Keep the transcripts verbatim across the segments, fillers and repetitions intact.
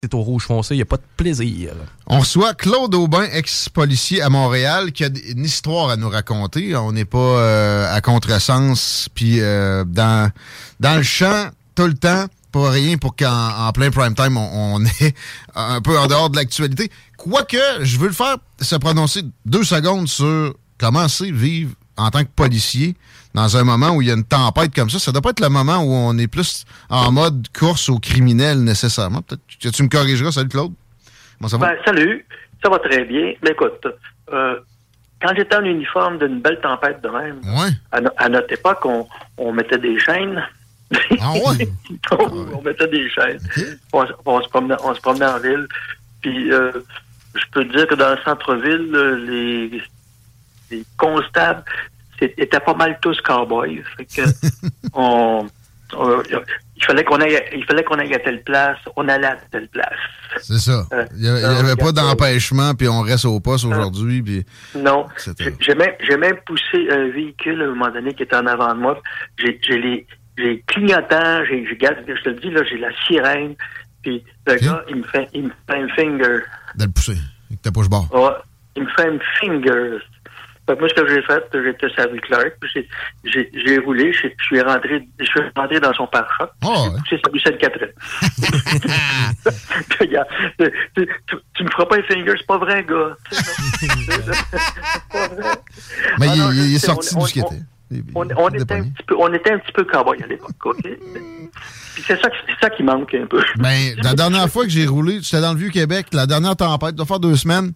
C'est au rouge foncé, il n'y a pas de plaisir. On reçoit Claude Aubin, ex-policier à Montréal, qui a une histoire à nous raconter. On n'est pas euh, à contresens, puis euh, dans, dans le champ tout le temps, pas rien pour qu'en en plein prime time, on, on est un peu en dehors de l'actualité. Quoique, je veux le faire se prononcer deux secondes sur comment c'est vivre en tant que policier dans un moment où il y a une tempête comme ça. Ça doit pas être le moment où on est plus en mode course aux criminels nécessairement. Peut-être que tu me corrigeras. Salut Claude. Comment ça va? Ben, salut, ça va très bien. Mais écoute, euh, quand j'étais en uniforme d'une belle tempête de même, ouais. à, no- à notre époque, on, on mettait des chaînes. Ah ouais? on, ah ouais. on mettait des chaînes. Okay. On, on, se promenait, on se promenait en ville. Puis euh, je peux te dire que dans le centre-ville, les... les constables étaient pas mal tous cowboys. Fait que on, on, il fallait qu'on aille, il fallait qu'on aille à telle place, on allait à telle place. C'est ça. Euh, il n'y avait pas d'empêchement, puis on reste au poste aujourd'hui. Puis non. J'ai, j'ai, même, j'ai même poussé un véhicule à un moment donné qui était en avant de moi. J'ai, j'ai les, les clignotants, j'ai, j'ai, je te le dis, là, j'ai la sirène, puis le okay. gars, il me fait, il me fait un finger. De le pousser, avec ta poche barre. Ouais, il me fait un finger. Moi, ce que j'ai fait, j'étais sur la rue Clark, j'ai, j'ai, j'ai roulé, je suis rentré, je suis rentré dans son pare-choc, oh, j'ai poussé sur la Sainte-Catherine. tu, tu, tu me feras pas un finger, c'est pas vrai, gars. C'est pas vrai. Mais ah, il, non, il est sorti on, du skater. On, on, on, on était un petit peu, on était un petit peu cowboy à l'époque. Okay? Puis c'est ça, c'est ça qui manque un peu. Ben, la dernière fois que j'ai roulé, j'étais dans le Vieux-Québec, la dernière tempête, doit faire deux semaines.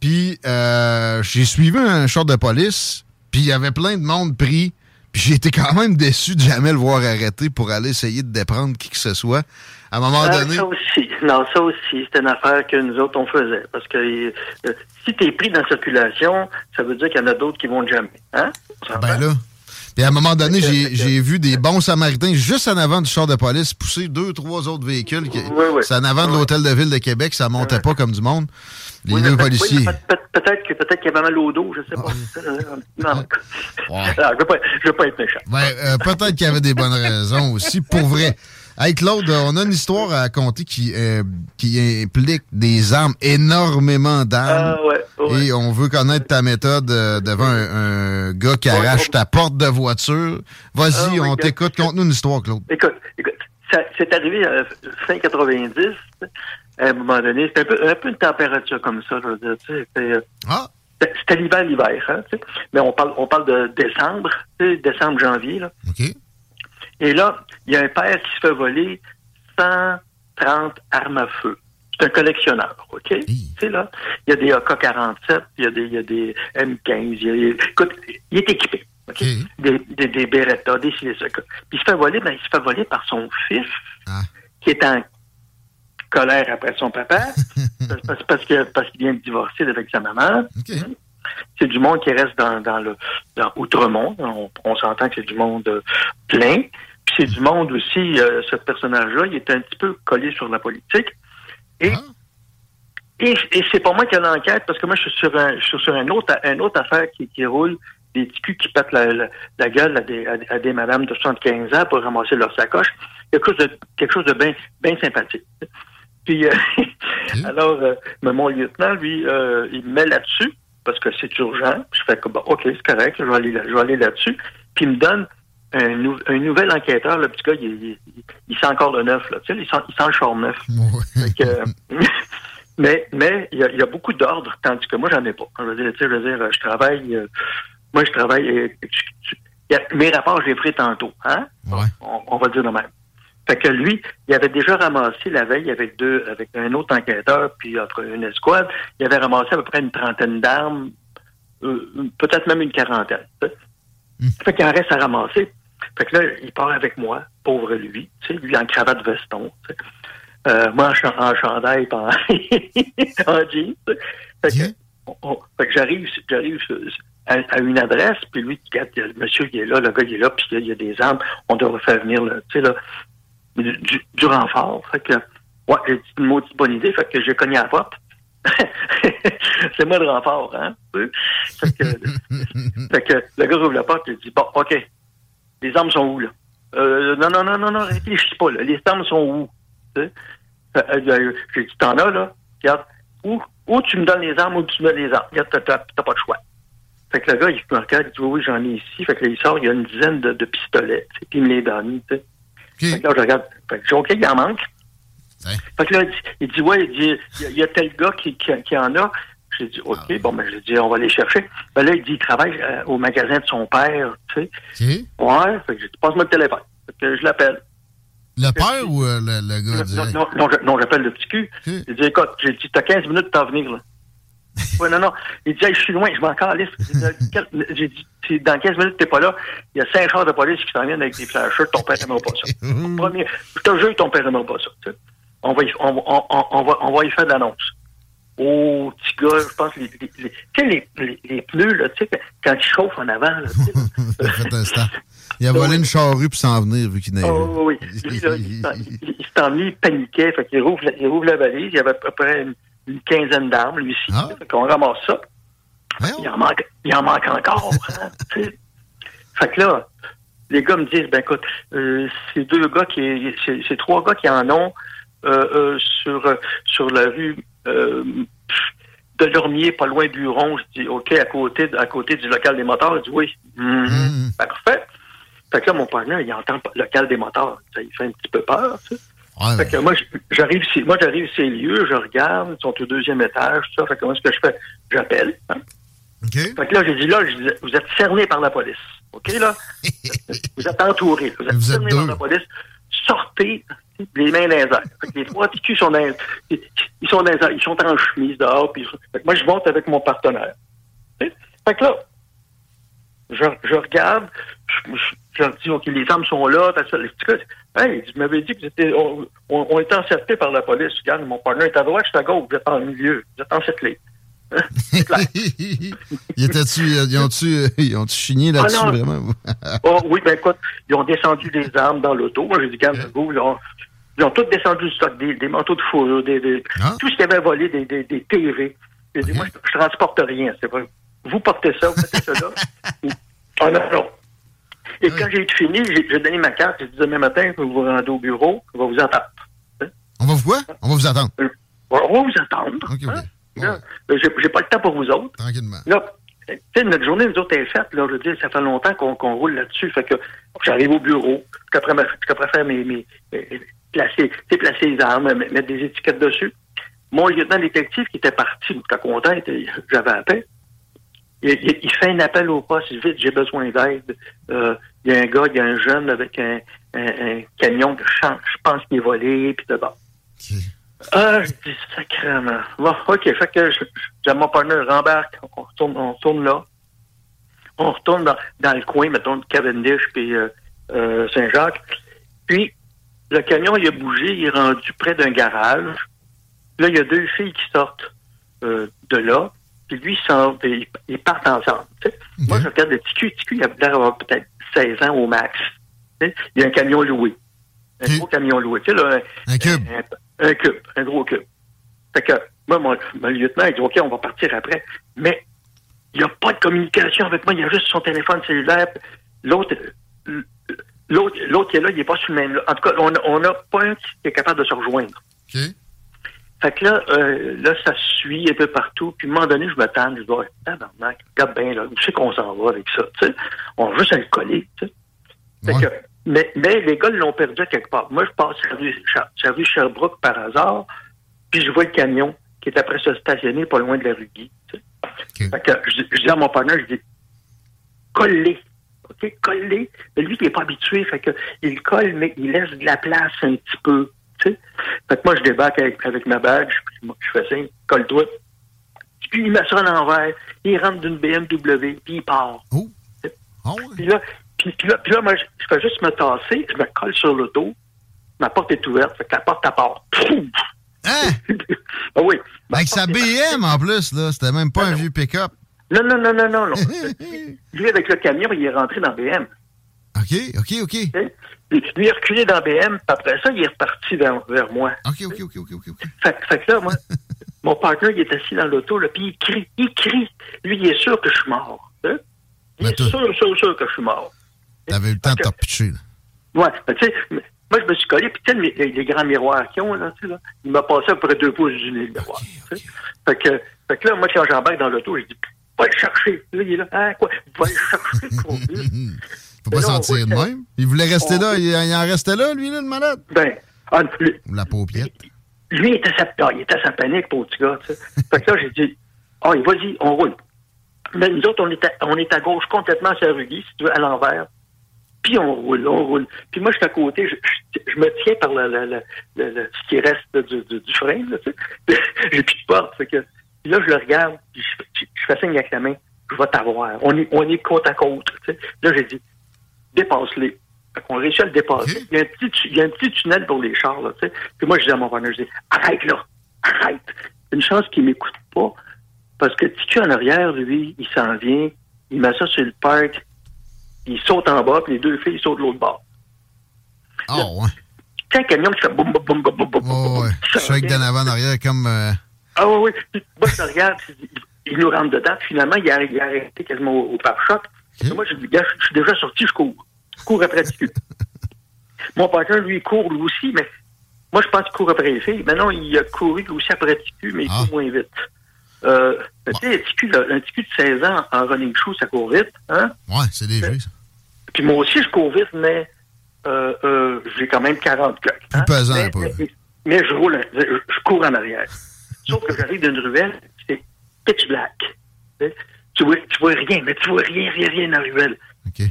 Puis, euh, j'ai suivi un char de police, puis il y avait plein de monde pris, puis j'ai été quand même déçu de jamais le voir arrêter pour aller essayer de déprendre qui que ce soit. À un moment euh, donné... Ça aussi, non, ça aussi, c'était une affaire que nous autres, on faisait. Parce que euh, si t'es pris dans la circulation, ça veut dire qu'il y en a d'autres qui vont jamais. Hein? Ah ben là. Puis à un moment donné, okay, j'ai, okay. j'ai vu des bons Samaritains juste en avant du char de police pousser deux, trois autres véhicules. Qui, oui, oui. C'est en avant de l'hôtel de ville de Québec, ça montait oui. pas comme du monde. Les oui, deux policiers. Oui, peut-être, que, peut-être qu'il y avait mal au dos, je sais pas. Non, ouais. Alors, je ne veux pas être méchant. Ben, euh, peut-être qu'il y avait des bonnes raisons aussi, pour vrai. Hey Claude, on a une histoire à raconter qui, euh, qui implique des armes, énormément d'armes. Ah, ouais, ouais. Et on veut connaître ta méthode euh, devant un, un gars qui ouais, arrache ouais. ta porte de voiture. Vas-y, oh, on t'écoute. Conte-nous une histoire, Claude. Écoute, écoute. Ça, c'est arrivé à fin quatre-vingt-dix. À un moment donné, c'était un peu, un peu une température comme ça, je veux dire, tu sais, c'était, ah. c'était, c'était l'hiver, l'hiver, hein, tu sais, mais on parle, on parle de décembre, tu sais, décembre, janvier, là. Okay. Et là, il y a un père qui se fait voler cent trente armes à feu. C'est un collectionneur, OK? Mmh. Tu sais, là, il y a des A K quarante-sept, il y a des, il y a des M quinze, il y a, écoute, il est équipé, OK? Okay. Des, des, des Beretta, des Silesa. Puis il se fait voler, ben, il se fait voler par son fils, ah. qui est en colère après son papa, parce, parce, que, parce qu'il vient de divorcer avec sa maman. Okay. C'est du monde qui reste dans, dans le dans Outremont. On, on s'entend que c'est du monde euh, plein. Puis c'est mm. du monde aussi, euh, ce personnage-là, il est un petit peu collé sur la politique. Et, ah. et, et c'est pas moi qui ai l'enquête, parce que moi, je suis sur un, je suis sur un autre, un autre affaire qui, qui roule, des petits culs qui pètent la, la, la gueule à des, à, à des madames de soixante-quinze ans pour ramasser leur sacoche. Quelque chose de, quelque chose de bien ben sympathique. Puis, euh, okay. alors, euh, mon lieutenant, lui, euh, il me met là-dessus, parce que c'est urgent. Je fais comme, bah, OK, c'est correct, je vais aller, là, je vais aller là-dessus. Puis, il me donne un, nou, un nouvel enquêteur, le petit gars, il, il, il sent encore le neuf, là. Tu sais, il sent, il sent le char neuf. Fait que, mais mais il y a, il y a beaucoup d'ordre, tandis que moi, j'en ai pas. Je veux dire, tu sais, je veux dire, je travaille, euh, moi, je travaille, et, tu, y a, mes rapports, je les ferai tantôt, hein? Ouais. On, on va le dire de même. Fait que lui, il avait déjà ramassé la veille avec deux, avec un autre enquêteur, puis entre une escouade, il avait ramassé à peu près une trentaine d'armes, euh, peut-être même une quarantaine. Mmh. Fait qu'il en reste à ramasser. Fait que là, il part avec moi, pauvre lui, tu sais, lui en cravate veston, tu sais. Euh, moi en, ch- en chandail, en, en jeans. Fait que, yeah. on, on, fait que j'arrive, j'arrive à, à une adresse, puis lui, le monsieur il est là, le gars il est là, puis là, il y a des armes, on devrait faire venir, tu sais là. Du, du, du renfort. Fait que, ouais, j'ai dit une maudite bonne idée. Fait que j'ai cogné à la porte. C'est moi le renfort, hein? Fait que, fait que le gars ouvre la porte et dit, bon, OK, les armes sont où, là? Euh, non, non, non, non, non, réfléchis pas, là. Les armes sont où? Euh, euh, j'ai dit, t'en as, là? Regarde, où, où tu me donnes les armes, où tu me donnes les armes? Regarde, t'as, t'as, t'as pas de choix. Fait que le gars, il me regarde, il dit, oui, oui, j'en ai ici. Fait que là, il sort, il y a une dizaine de, de pistolets, puis il me les donne, tu sais. Fait que là, je regarde. Fait que je dis, OK, il en manque. Ouais. Fait que là, il dit, ouais, il dit, il y, y a tel gars qui, qui, qui en a. J'ai dit, OK, ah oui. Bon, ben, je dis, on va les chercher. Ben là, il dit, il travaille euh, au magasin de son père, tu sais. Okay. Ouais, fait que je dis, passe-moi le téléphone. Fait que je l'appelle. Le fait père je, ou euh, le, le gars? Le, non, non, je, non, j'appelle le petit cul. Okay. Il dit, écoute, j'ai dit, t'as quinze minutes de t'en venir, là. Ouais, non, non. Il dit, hey, je suis loin, je m'en calisse. J'ai dit, dans quinze minutes, t'es pas là. Il y a cinq chars de police qui s'en viennent avec des flashers. Ton père n'aimera pas ça. Premier, je te jure, ton père n'aimera pas ça. T'sais. On va y, on, on, on, va, on va y faire de l'annonce. Oh, petit gars, je pense, les, les, les, tu sais, les, les, les pneus, là, tu sais, quand ils chauffent en avant, là, tu sais. fait un stand. Il a volé une charrue pour s'en venir, vu qu'il n'est oh, oui. Lui, là, il, il, il s'en venait, il paniquait. Fait qu'il rouvre, il rouvre la valise. Il y avait à peu près une, une quinzaine d'armes, lui aussi. Ah. Fait qu'on ramasse ça. Il en manque, il en manque encore. Hein, fait que là, les gars me disent, ben écoute, euh, c'est deux gars qui, c'est, c'est trois gars qui en ont euh, euh, sur sur la rue euh, de Lormier, pas loin du Luron. Je dis, ok, à côté à côté du local des motards. Je dis oui. Mm-hmm. Mm-hmm. Parfait. Fait que là, mon partenaire, il entend le local des motards. Ça, il fait un petit peu peur. Tu sais. Ouais, fait que moi, j'arrive ici, moi j'arrive ces lieux, je regarde, ils sont au deuxième étage. Ça, fait que moi, ce que je fais, j'appelle. Hein. Okay. Fait que là, j'ai dit, là, je dis, vous êtes cerné par la police. OK, là? Vous êtes entouré. Vous êtes vous cerné êtes par la police. Sortez les mains dans les airs. Fait que les trois petits culs sont dans les... Ils sont dans les airs. Ils sont en chemise dehors. Puis... Fait que moi, je monte avec mon partenaire. Fait que là, je, je regarde. Je, je, je leur dis, OK, les armes sont là. Fait que ça, hey, tu m'avais dit que c'était, on, on, on était encerclés par la police. Regarde, mon partenaire est à droite, je suis à gauche. Vous êtes en milieu. Vous êtes encerclés. ils, étaient-tu, ils ont-tu, ils ont-tu chigné là-dessus, ah vraiment? oh, oui, ben écoute, ils ont descendu des armes dans l'auto. Moi, j'ai dit, garde, ils ont, ils ont tous descendu du stock, des, des manteaux de fourrure, des, des, ah. tout ce qu'ils avaient volé, des, des, des T V. J'ai okay. dit, moi, je ne transporte rien. C'est vrai. Vous portez ça, vous portez cela. Ah non, non. Et oui. quand j'ai eu fini, j'ai, j'ai donné ma carte. J'ai dit, demain matin, vous vous rendez au bureau, on va vous entendre. Hein? On va vous quoi? On va vous entendre. Euh, on va vous entendre. OK, hein? oui. Là, ouais. j'ai, j'ai pas le temps pour vous autres. Tranquillement. Là, tu sais, notre journée, nous autres, est faite. Là, je veux dire, ça fait longtemps qu'on, qu'on roule là-dessus. Fait que j'arrive au bureau, je te préfère mes, mes, mes placer, placer les armes, mettre des étiquettes dessus. Mon lieutenant détective qui était parti, j'étais content, j'avais appelé. Il, il, il fait un appel au poste, vite, j'ai besoin d'aide. Euh, il y a un gars, il y a un jeune avec un, un, un camion de chance, je pense qu'il est volé, puis de bord. Okay. Ah, je dis sacrément. Bon, OK, fait que je, je, mon partenaire rembarque, on retourne, on retourne là. On retourne dans, dans le coin, mettons, de Cavendish puis euh, euh, Saint-Jacques. Puis, le camion, il a bougé, il est rendu près d'un garage. Là, il y a deux filles qui sortent euh, de là. Puis lui, il sort, puis ils partent ensemble. Okay. Moi, je regarde le Ticu. Ticu, il a l'air d'avoir peut-être seize ans au max. T'sais. Il y a un camion loué. Un okay. gros camion loué. Tu sais, là, un, un cube. Un, Un cube, un gros cube. Fait que, moi, mon, mon lieutenant, il dit, OK, on va partir après. Mais, il n'y a pas de communication avec moi. Il y a juste son téléphone cellulaire. L'autre, l'autre, l'autre qui est là, il n'est pas sur le même. En tout cas, on n'a pas un qui est capable de se rejoindre. OK. Fait que là, euh, là, ça suit un peu partout. Puis, à un moment donné, je me tente. Je dis, ah, ben, regarde bien, là, où c'est qu'on s'en va avec ça, tu sais? On veut juste se le coller, tu sais? Fait ouais. que, mais, mais les gars l'ont perdu à quelque part. Moi, je passe sur la rue, sur la rue Sherbrooke par hasard, puis je vois le camion qui est après se stationner pas loin de la rue Guy. Okay. Fait que je, je dis à mon partenaire, je dis coller. OK, coller. Mais lui, il n'est pas habitué. Fait que il colle, mais il laisse de la place un petit peu. T'sais? Fait que moi, je débarque avec, avec ma bague, je, je fais ça, colle-toi. Puis il met ça en l'envers, il rentre d'une B M W, puis il part. Oh. Oh, ouais. Puis là, puis, puis là, puis là moi, je, je fais juste me tasser, je me colle sur le dos, ma porte est ouverte, fait que la porte à part. Hein? Ah oui. Avec sa B M en plus, là, c'était même pas non, un non. vieux pick-up. Non, non, non, non, non. non. Lui, avec le camion, il est rentré dans B M. OK, OK, OK. Puis, lui, il est reculé dans B M, puis après ça, il est reparti vers, vers moi. OK, OK, OK, OK, OK. Fait, fait que là, moi, mon partenaire, il est assis dans l'auto, là, puis il crie, il crie. Lui, il est sûr que je suis mort. Hein? Il est sûr, sûr, sûr que je suis mort. T'avais eu le temps de t'appuyer. Ouais, mais tu sais, moi, je me suis collé, puis tu sais, les, les grands miroirs qu'ils ont, là, tu sais, là, il m'a passé à peu près deux pouces du nez, le miroir. Okay, okay. Fait, que, fait que là, moi, quand j'embarque dans l'auto, je dis, va le chercher. Là, il est là, hein, quoi, va le chercher, quoi. Faut pas sentir de même. Il voulait rester on... là, il, il en restait là, lui, là, le malade. Ben, ah, lui, la paupiette. Lui, il était, sa, ah, il était sa panique, pour petit gars, tu sais. Fait que là, j'ai dit, ah, oh, vas-y, on roule. Mais nous autres, on est à, on est à gauche complètement sur la rue, si tu veux, à l'envers. Puis on roule, on roule. Puis moi, je suis à côté, je, je, je me tiens par la, la, la, la, la, ce qui reste là, du, du, du frein, là, tu sais. J'ai plus de porte, fait que... Puis là, je le regarde, puis je, je, je fais signe avec la main, je vais t'avoir. On est, on est côte à côte, tu sais. Là, j'ai dit, dépasse-les. Fait qu'on réussit à le dépasser. Mmh. Il, y a un petit, il y a un petit tunnel pour les chars, là, tu sais. Puis moi, je dis à mon partenaire, je dis, arrête, là, arrête. Une chance qu'il m'écoute pas, parce que Ticu en arrière, lui, il s'en vient, il met ça sur le parc, il saute en bas, puis les deux filles, ils sautent de l'autre bord. Ah, oh, ouais. C'est un camion qui fait boum, boum, boum, boum, boum, boum, oh, boum. Ouais. Je suis avec d'en avant, en arrière, comme... Euh... Ah oui, oui. Moi, je regarde, il nous rentre dedans. Finalement, il a arrêté quasiment au, au pare-choc. Okay. Moi, je dis, gars, je suis déjà sorti, je cours. Je cours après Ticu. Mon partenaire, lui, il court, lui aussi, mais moi, je pense qu'il court après les filles. Maintenant, il a couru, lui aussi, après Ticu, mais il ah. court moins vite. Euh, bon. Tu sais, un Ticu de seize ans en running shoe, ça court vite. Hein? Ouais, c'est léger, ça. Puis moi aussi, je cours vite, mais euh, euh, j'ai quand même quarante coques. Plus hein? pesant, mais, un peu. Mais, mais je roule, je, je cours en arrière. Sauf que j'arrive d'une ruelle, c'est pitch black. Tu vois, tu vois rien, mais tu vois rien, rien, rien dans la ruelle. OK.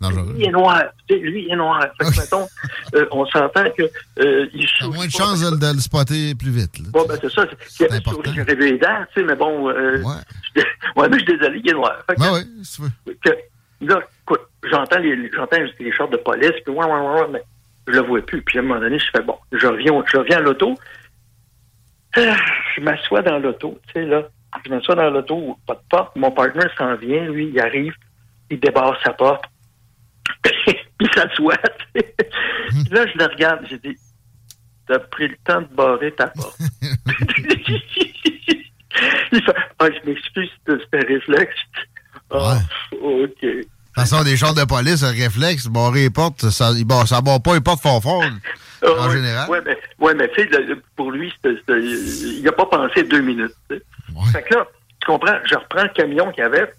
Dangereux. Lui, il est noir. Lui, il est noir. Fait que, mettons, euh, on s'entend qu'il euh, sourit. T'as moins de chance de, de le spotter plus vite. Là. Bon, ben, c'est ça. C'est, c'est il important. J'aurais vu les dents, tu sais, mais bon. Euh, ouais. ouais, mais je suis désolé, il est noir. Fait que, ben oui, c'est vrai. Que, là, écoute, j'entends les, j'entends les chars de police, puis ouais, ouais, ouais, ouais, mais je le vois plus. Puis à un moment donné, je fais bon, je reviens, je reviens à l'auto. Je m'assois dans l'auto, tu sais, là. Je m'assois dans l'auto, pas de porte. Mon partenaire s'en vient, lui, il arrive, il débarre sa porte. Il s'assoit, tu sais. Mm. Puis là, je le regarde, j'ai dit, t'as pris le temps de barrer ta porte. Il fait, ah, je m'excuse de ce réflexe. Ah, ouais. OK. De toute façon, des genres de police, un réflexe, barrer les portes, ça ne barre pas les portes fort fort. En général. Oui, mais, ouais, mais tu sais, pour lui, c'était, c'était, il n'a pas pensé deux minutes. Ouais. Fait que là, tu comprends, je reprends le camion qu'il y avait,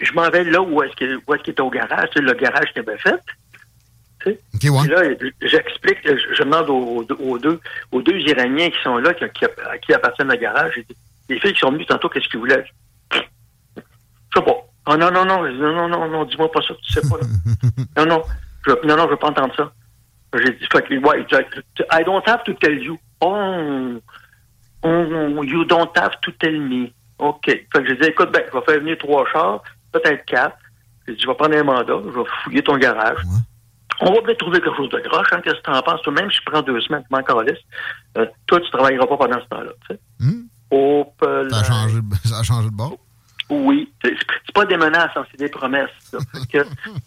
je m'en vais là où est-ce qu'il est, est au garage, le garage qu'il avait fait. Okay, ouais. Puis là, j'explique, je, je demande aux, aux, deux, aux deux Iraniens qui sont là, qui, qui, à qui appartiennent le garage, et les filles qui sont venues tantôt, qu'est-ce qu'ils voulaient? Je sais pas. Oh non, non, non, non, non, non, non, dis-moi pas ça, tu sais pas. Là. non, non, je, non, non, je veux pas entendre ça. J'ai dit, fait que, ouais, I don't have to tell you. Oh, oh, you don't have to tell me. OK. Fait que j'ai dit, écoute, ben, je vais faire venir trois chars, peut-être quatre. J'ai dit, je vais prendre un mandat, je vais fouiller ton garage. Ouais. On va peut-être trouver quelque chose de croche, hein, qu'est-ce que t'en penses? Toi, même si je prends deux semaines, tu m'en calisses, euh, toi, tu travailleras pas pendant ce temps-là, tu sais. Mmh. Oh, ça a changé, ça a changé de bord? Oui. C'est, c'est pas des menaces, hein, c'est des promesses. Que,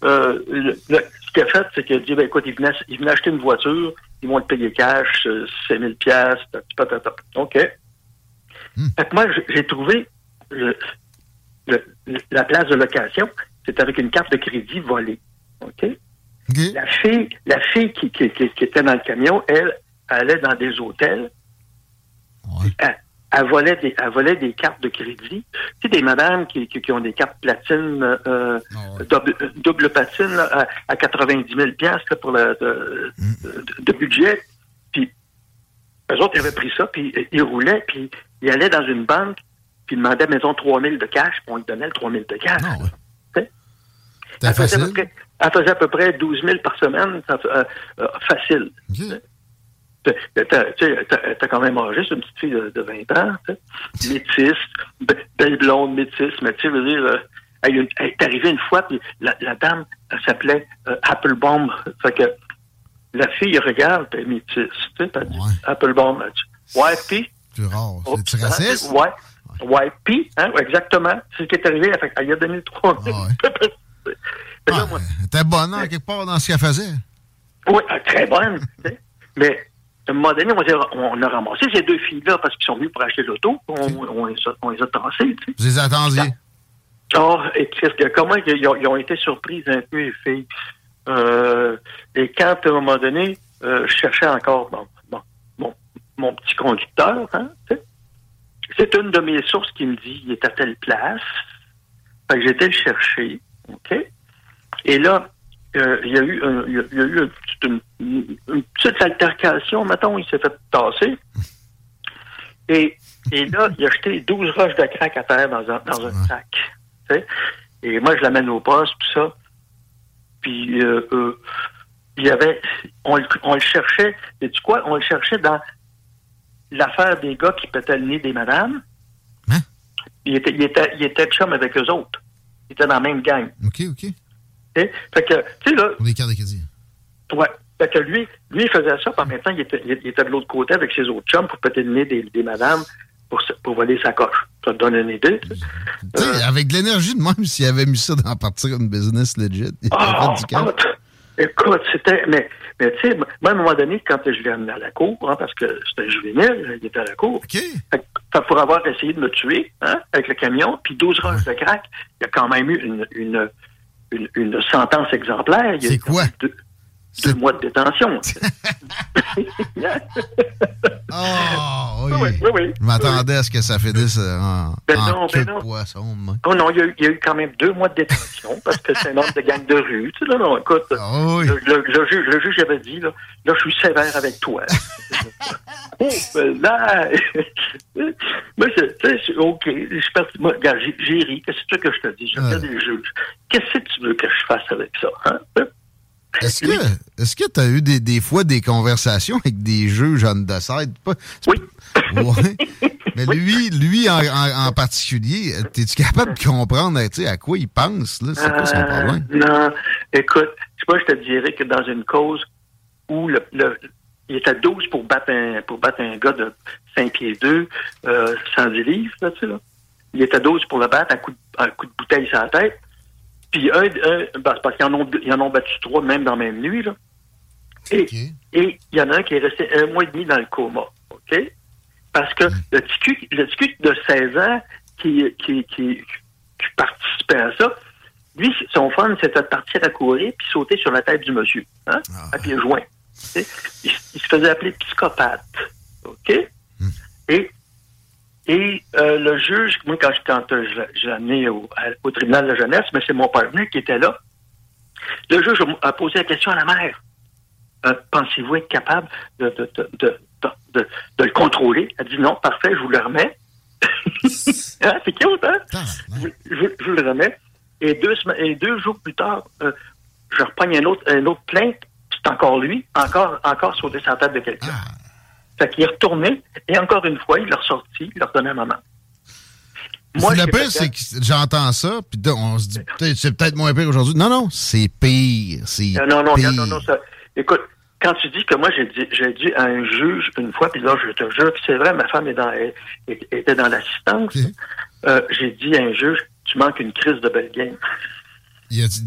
euh, le, le, ce qu'il a fait, c'est qu'il a dit, ben, écoute, il venait, il venait acheter une voiture, ils vont le payer cash, euh, sept mille dollars, patata. OK. Mm. Fait que moi, j'ai trouvé le, le, la place de location, c'est avec une carte de crédit volée. OK? Mm. La fille, la fille qui, qui, qui, qui était dans le camion, elle, elle allait dans des hôtels. Ouais. Elle, elle volait des, elle volait des cartes de crédit. Tu sais, des madames qui, qui, qui ont des cartes platine, euh, oh, ouais. double, double platine, là, à, à quatre-vingt-dix mille piastres pour le de, mm. de, de budget. Puis, eux autres, ils avaient pris ça, puis ils roulaient, puis ils allaient dans une banque, puis ils demandaient, mettons, trois mille de cash, puis on lui donnait le trois mille de cash. Non, ouais. Elle faisait, près, elle faisait à peu près douze mille par semaine, euh, euh, facile. Okay. T'as, t'as, t'as quand même âgé, c'est une petite fille de, de vingt ans, métisse, belle blonde, métisse, mais tu sais, veux dire, elle, elle est arrivée une fois, puis la, la dame, elle s'appelait euh, Applebaum. Fait que la fille regarde, puis elle est métisse, tu sais, ouais. Applebaum. Ouais, puis. C'est rare, oh, c'est raciste? Ouais, ouais, ouais puis, hein, exactement, c'est ce qui est arrivé, elle, elle y a donné trois mille. Ah, ouais. Elle ah, était bonne, hein, quelque part, dans ce qu'elle faisait. Oui, très bonne. Mais à un moment donné, on, on a ramassé ces deux filles-là parce qu'ils sont venus pour acheter l'auto. On, okay. on, on, on les a tassées. Tu sais. Vous les attendiez? Oh, et que, comment ils ont, ils ont été surprises un peu, les filles. Euh, et quand, à un moment donné, euh, je cherchais encore bon, bon, bon, mon petit conducteur, hein, tu sais. C'est une de mes sources qui me dit il est à telle place. Fait que j'étais le chercher. OK? Et là, euh, il y a eu, un, il y a eu une, une, une petite altercation, mettons, il s'est fait tasser. Et, et là, il a jeté douze roches de crack à terre dans un, dans un sac. T'sais? Et moi, je l'amène au poste, tout ça. Puis, euh, euh, il y avait, on, on le cherchait, sais-tu quoi? On le cherchait dans l'affaire des gars qui pétaient le nez des madames. Hein? Il était, il était, il était chum avec eux autres. Il était dans la même gang. OK, OK. Et, fait que, tu sais, là... Pour les cartes de crédit. Ouais. Fait que lui, lui, il faisait ça, puis en même temps, il était, il était de l'autre côté avec ses autres chums pour péter le nez des, des madames pour, pour voler sa coche. Ça te donne une idée, tu sais. Euh, avec de l'énergie de même, s'il avait mis ça dans partir une business legit, il oh, avait du calme. Écoute, écoute, c'était... Mais, mais tu sais, moi, à un moment donné, quand je l'ai amené à la cour, hein, parce que c'était juvénile, il était à la cour. OK. Fait que, pour avoir essayé de me tuer, hein, avec le camion, puis douze roches de crack, il y a quand même eu une, une, une, une sentence exemplaire. Il y a c'est quoi? Deux, deux mois de détention. Oh, oui. Oui, oui, oui. Je m'attendais oui. à ce que ça finisse en, ben en non, queue ben de non. poisson. Oh, non, il y, a eu, il y a eu quand même deux mois de détention, parce que c'est un homme de gang de rue. Tu sais, là, non, écoute, oh, oui. le, le, le, juge, le juge avait dit, là, là je suis sévère avec toi. Oh, ben là! Moi, c'est, c'est OK. Je parti, moi, regarde, j'ai, j'ai ri. Qu'est-ce que tu veux que je te dise? Je regarde les juges. Qu'est-ce que tu veux que je fasse avec ça? Hein? Est-ce que est-ce que tu as eu des, des fois des conversations avec des juges on the side? Pas, oui. Ouais. Mais oui. lui, lui en, en, en particulier, es-tu capable de comprendre à quoi il pense? Là? C'est euh, pas son problème. Non, écoute, je sais pas, je te dirais que dans une cause où le, le il était à douze pour battre un, pour battre un gars de cinq pieds deux, euh, cent dix livres, là, tu sais, là. Il était à douze pour le battre, à coup de, à coup de bouteille sur la tête. Puis un, un ben, parce qu'ils en ont, ils en ont battu trois, même dans la même nuit, là. Et, okay. et il y en a un qui est resté un mois et demi dans le coma, OK? Parce que mmh. le petit cul, le petit cul de seize ans qui, qui, qui, qui participait à ça, lui, son fun, c'était de partir à courir puis sauter sur la tête du monsieur, hein? Ah. À pieds joints. Il, il se faisait appeler psychopathe. OK? Mm. Et, et euh, le juge, moi, quand, quand euh, je l'ai amené au, au tribunal de la jeunesse, mais c'est mon partenaire qui était là, le juge a posé la question à la mère. Euh, pensez-vous être capable de, de, de, de, de, de, de le contrôler? Elle dit non, parfait, je vous le remets. Hein, c'est cute, hein? Ah, je, je, je vous le remets. Et deux, et deux jours plus tard, euh, je repogne un autre, un autre plainte. C'est encore lui, encore, encore sauté sur la table de quelqu'un. Ah. Fait qu'il est retourné, et encore une fois, il l'a ressorti, il l'a redonné un moment. Moi, le pire, c'est que j'entends ça, puis on se dit, peut-être, c'est peut-être moins pire aujourd'hui. Non, non, c'est pire, c'est non, non, non, pire. Non, non, non, ça... Écoute, quand tu dis que moi, j'ai dit, j'ai dit à un juge une fois, puis là, je te jure, puis c'est vrai, ma femme est dans, elle, était dans l'assistance, okay. euh, j'ai dit à un juge, tu manques une crise de belle game.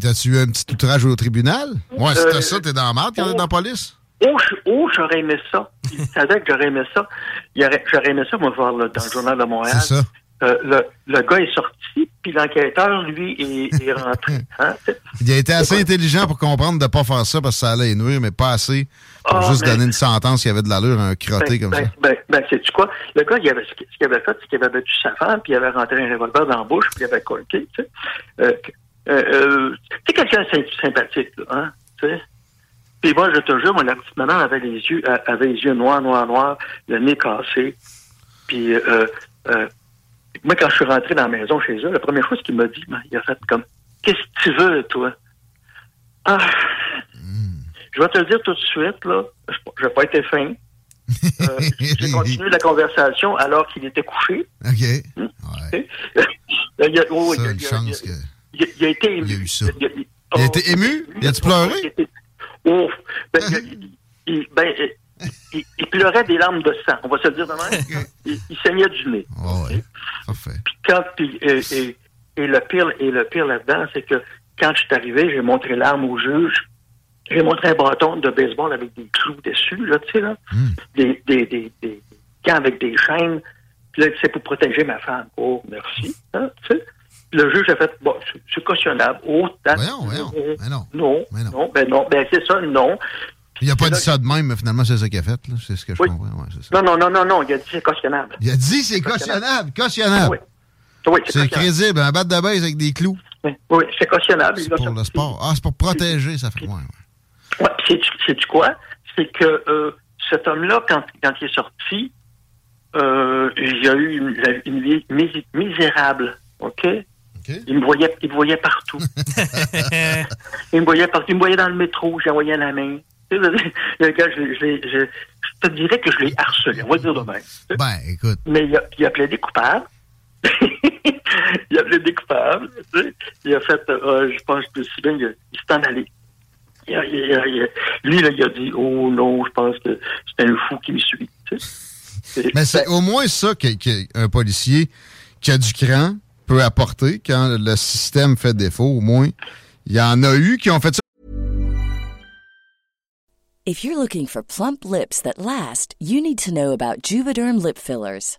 T'as-tu eu un petit outrage au tribunal? Ouais, si t'as euh, ça, t'es dans la marde quand t'es dans la police? Oh, oh, j'aurais aimé ça. Tu savais que j'aurais aimé ça. Il aurait, j'aurais aimé ça, moi, voir là, dans le Journal de Montréal. C'est ça. Euh, le, le gars est sorti, puis l'enquêteur, lui, est, est rentré. Hein? Il a été assez intelligent pour comprendre de ne pas faire ça parce que ça allait énuer, mais pas assez pour ah, juste ben, donner une sentence qui avait de l'allure à un crotté ben, comme ben, ça. Ben, ben, sais-tu quoi? Le gars, il avait, ce qu'il avait fait, c'est qu'il avait battu sa femme, puis il avait rentré un revolver dans la bouche, puis il avait colqué, tu sais. Euh, euh, euh, tu sais, quelqu'un sympathique, là, hein? Tu sais? Puis moi, je te jure, moi, la petite maman avait les yeux, avait les yeux noirs, noirs, noirs, le nez cassé, puis... Euh, euh, Moi, quand je suis rentré dans la maison chez eux, la première chose qu'il m'a dit, il a fait comme « Qu'est-ce que tu veux, toi? » Ah! Mmh. Je vais te le dire tout de suite, là, je n'ai pas été fin. Euh, j'ai continué la conversation alors qu'il était couché. OK. Mmh. Ouais. il, a, oh, ça, il, a, il, a, que... il, a, il a été ému. Il a eu ça. Il a, il, oh, il a été ému? Il a-tu pleuré? Oh! Ben, il... ben, Il, il pleurait des larmes de sang, on va se le dire de même. Il, il saignait du nez. Oh ouais. Parfait. Puis quand, puis, et, et, et le pire, et le pire là-dedans, c'est que quand je suis arrivé, j'ai montré l'arme au juge. J'ai montré un bâton de baseball avec des clous dessus, là, tu sais, là. Mm. Des, des, des, des gants avec des chaînes. Puis là, c'est pour protéger ma femme. Oh, merci. Hein, tu sais. Le juge a fait, bon, c'est cautionnable. Oh, t'as... Mais non, mais non. Mais non. Non, mais non. non, ben non, ben c'est ça, non. Il n'a pas dit ça de même, mais finalement, c'est ça qu'il a fait. Là. C'est ce que je oui. comprends. Ouais, c'est ça. Non, non, non, non, non. Il a dit c'est cautionnable. Il a dit c'est cautionnable. Cautionnable. Oui. Oui, c'est, c'est crédible. Un batte de base avec des clous. Oui, oui c'est cautionnable. C'est pour le sport. Ah, c'est pour protéger, ça fait. Oui, ouais. ouais, c'est, c'est du quoi? C'est que euh, cet homme-là, quand, quand il est sorti, euh, il y a eu une, une vie mis- misérable. OK? Okay. Il me voyait, il me voyait partout. il me voyait partout. Il me voyait dans le métro. J'ai envoyé la main. Le gars, je, je, je, je te dirais que je l'ai harcelé, on va dire de même. Ben, écoute. Mais il a, il a plaidé coupable. il a plaidé coupable. Tu sais. Il a fait, euh, je pense que si bien, il, il s'est en allé. Il a, il a, il a, lui, là, il a dit, oh non, je pense que c'est un fou qui me suit. Tu sais. Mais c'est au moins ça qu'un policier qui a du cran peut apporter quand le système fait défaut. Au moins, il y en a eu qui ont fait ça. If you're looking for plump lips that last, you need to know about Juvederm lip fillers.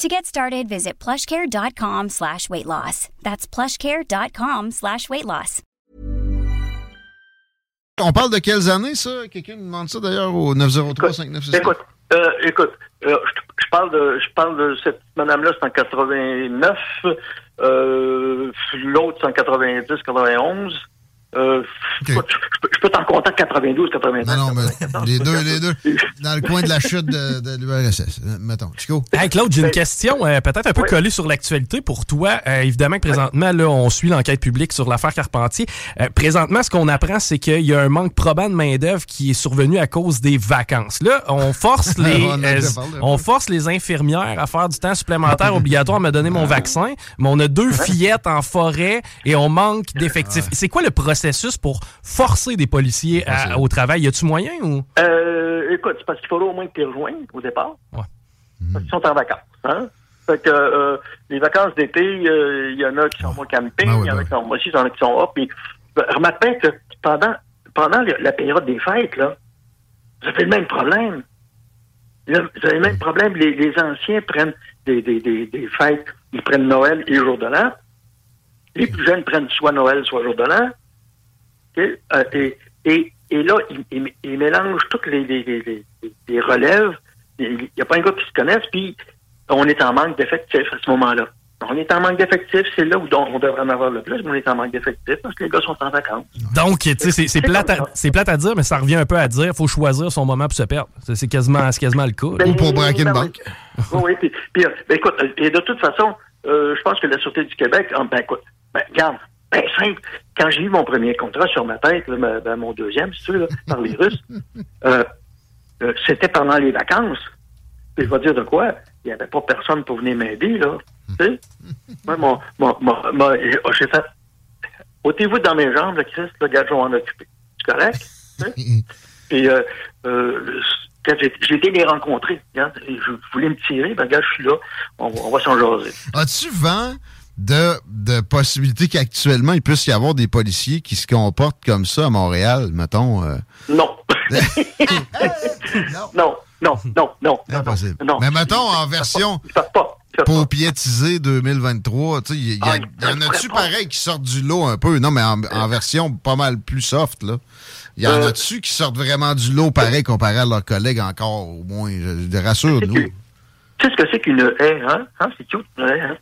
To get started, visit plushcare.com slash weight loss. That's plushcare.com slash weight loss. On parle de quelles années, ça? Quelqu'un nous demande ça, d'ailleurs, au neuf zéro trois cinq neuf six sept. Écoute, euh, écoute euh, je parle de je parle de cette madame-là, c'est en quatre-vingt-neuf. Euh, l'autre, c'est en quatre-vingt-dix quatre-vingt-onze. Euh, okay. je, je, je peux t'en compter quatre-vingt-douze quatre-vingt-dix. Non, non, mais les deux, les deux. Dans le coin de la chute de, de l'U R S S. Mettons. Chico. Hey, Claude, j'ai une question euh, peut-être un peu oui. collée sur l'actualité pour toi. Euh, évidemment, présentement, là, on suit l'enquête publique sur l'affaire Carpentier. Euh, présentement, ce qu'on apprend, c'est qu'il y a un manque probant de main-d'œuvre qui est survenu à cause des vacances. Là, on force les, on euh, on force les infirmières à faire du temps supplémentaire obligatoire à me donner mon vaccin, mais on a deux fillettes en forêt et on manque d'effectifs. C'est quoi le processus pour forcer des policiers à, au travail? Y a-tu moyen ou? Euh, écoute, c'est parce qu'il faudra au moins que tu les rejoignes au départ. Ouais. Parce qu'ils sont en vacances. Hein? Fait que euh, les vacances d'été, il euh, y en a qui sont moins camping, il y en a qui sont moi aussi, il y en a qui sont hop. Puis remarque bien que pendant pendant le, la période des fêtes, là, vous avez le même problème. Le, vous avez le même problème. Les, les anciens prennent des, des, des, des fêtes, ils prennent Noël et Jour de l'An. Les plus jeunes prennent soit Noël, soit Jour de l'An. Et, euh, et, et, et là, ils, ils, ils mélangent toutes les, les, les, les relèves. Il n'y a pas un gars qui se connaisse, puis on est en manque d'effectifs à ce moment-là. On est en manque d'effectifs, c'est là où on devrait en avoir le plus, mais on est en manque d'effectifs parce que les gars sont en vacances. Donc, tu sais, c'est, c'est, plate à, c'est plate à dire, mais ça revient un peu à dire faut choisir son moment pour se perdre. C'est, c'est, quasiment, c'est quasiment le cas. Ben, ou pour braquer une banque. Oui, oui. Puis, puis ben, écoute, et de toute façon, euh, je pense que la Sûreté du Québec, ben écoute, ben, regarde, ben simple, quand j'ai eu mon premier contrat sur ma tête, là, ben, mon deuxième, c'est sûr, là, par les Russes, euh, euh, c'était pendant les vacances. Puis je vais dire de quoi? Il n'y avait pas personne pour venir m'aider, là. Tu sais? Moi, mon, mon, mon, mon, j'ai fait... ôtez-vous dans mes jambes, le Christ, le gars, je vais en occuper. C'est correct? Puis, euh, euh, quand j'ai, j'ai été les rencontrer, hein, je voulais me tirer, ben, gars, je suis là, on, on va s'en jaser. As-tu vent de, de possibilités qu'actuellement, il puisse y avoir des policiers qui se comportent comme ça à Montréal, mettons? Euh... Non. non. Non. Non, non, non. Impossible. Non, non. Mais mettons, en version pour piétiser deux mille vingt-trois, tu sais, il y, y, ah, y en a-tu pareil qui sortent du lot un peu? Non, mais en, en version pas mal plus soft, là. Il y en euh, a-tu qui sortent vraiment du lot pareil comparé à leurs collègues encore, au moins? Je, je rassure-nous. Tu sais ce que c'est qu'une haie, hein? hein? C'est cute, une haie, hein?